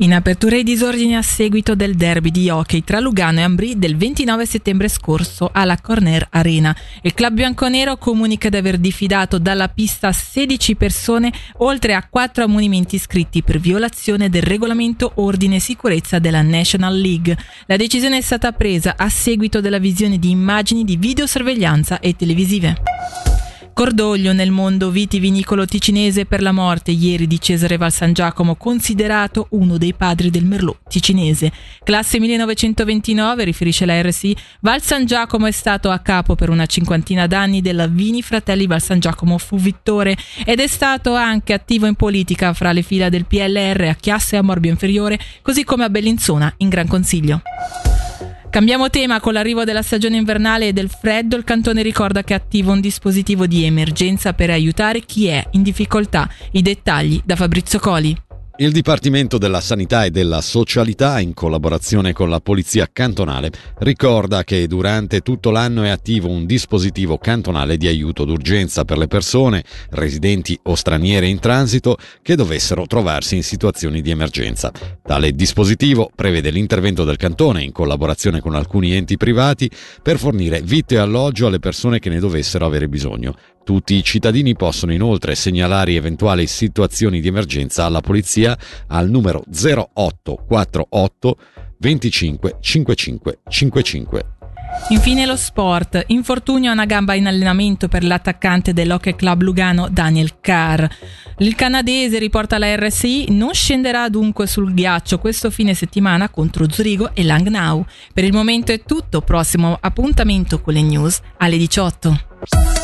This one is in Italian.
In apertura ai disordini a seguito del derby di hockey tra Lugano e Ambri del 29 settembre scorso alla Corner Arena. Il club bianconero comunica di aver diffidato dalla pista 16 persone oltre a 4 ammonimenti iscritti per violazione del regolamento ordine e sicurezza della National League. La decisione è stata presa a seguito della visione di immagini di videosorveglianza e televisive. Cordoglio nel mondo vitivinicolo ticinese per la morte ieri di Cesare Valsangiacomo, considerato uno dei padri del Merlot ticinese. Classe 1929, riferisce la RSI, Valsangiacomo è stato a capo per una cinquantina d'anni della Vini Fratelli Valsangiacomo, fu vittore ed è stato anche attivo in politica fra le fila del PLR a Chiasso e a Morbio Inferiore, così come a Bellinzona in Gran Consiglio. Cambiamo tema. Con l'arrivo della stagione invernale e del freddo, il Cantone ricorda che attiva un dispositivo di emergenza per aiutare chi è in difficoltà. I dettagli da Fabrizio Coli. Il Dipartimento della Sanità e della Socialità, in collaborazione con la Polizia Cantonale, ricorda che durante tutto l'anno è attivo un dispositivo cantonale di aiuto d'urgenza per le persone, residenti o straniere in transito, che dovessero trovarsi in situazioni di emergenza. Tale dispositivo prevede l'intervento del Cantone, in collaborazione con alcuni enti privati, per fornire vitto e alloggio alle persone che ne dovessero avere bisogno. Tutti i cittadini possono inoltre segnalare eventuali situazioni di emergenza alla polizia al numero 0848 25 55 55. Infine lo sport. Infortunio a una gamba in allenamento per l'attaccante dell'Hockey Club Lugano Daniel Carr. Il canadese, riporta la RSI, non scenderà dunque sul ghiaccio questo fine settimana contro Zurigo e Langnau. Per il momento è tutto, prossimo appuntamento con le news alle 18.